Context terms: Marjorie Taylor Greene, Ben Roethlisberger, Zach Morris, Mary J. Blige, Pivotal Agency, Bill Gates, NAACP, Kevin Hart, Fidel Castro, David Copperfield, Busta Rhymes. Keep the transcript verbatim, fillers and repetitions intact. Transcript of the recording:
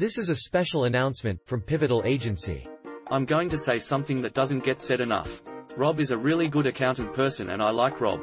This is a special announcement from Pivotal Agency. I'm going to say something that doesn't get said enough. Rob is a really good accountant person and I like Rob.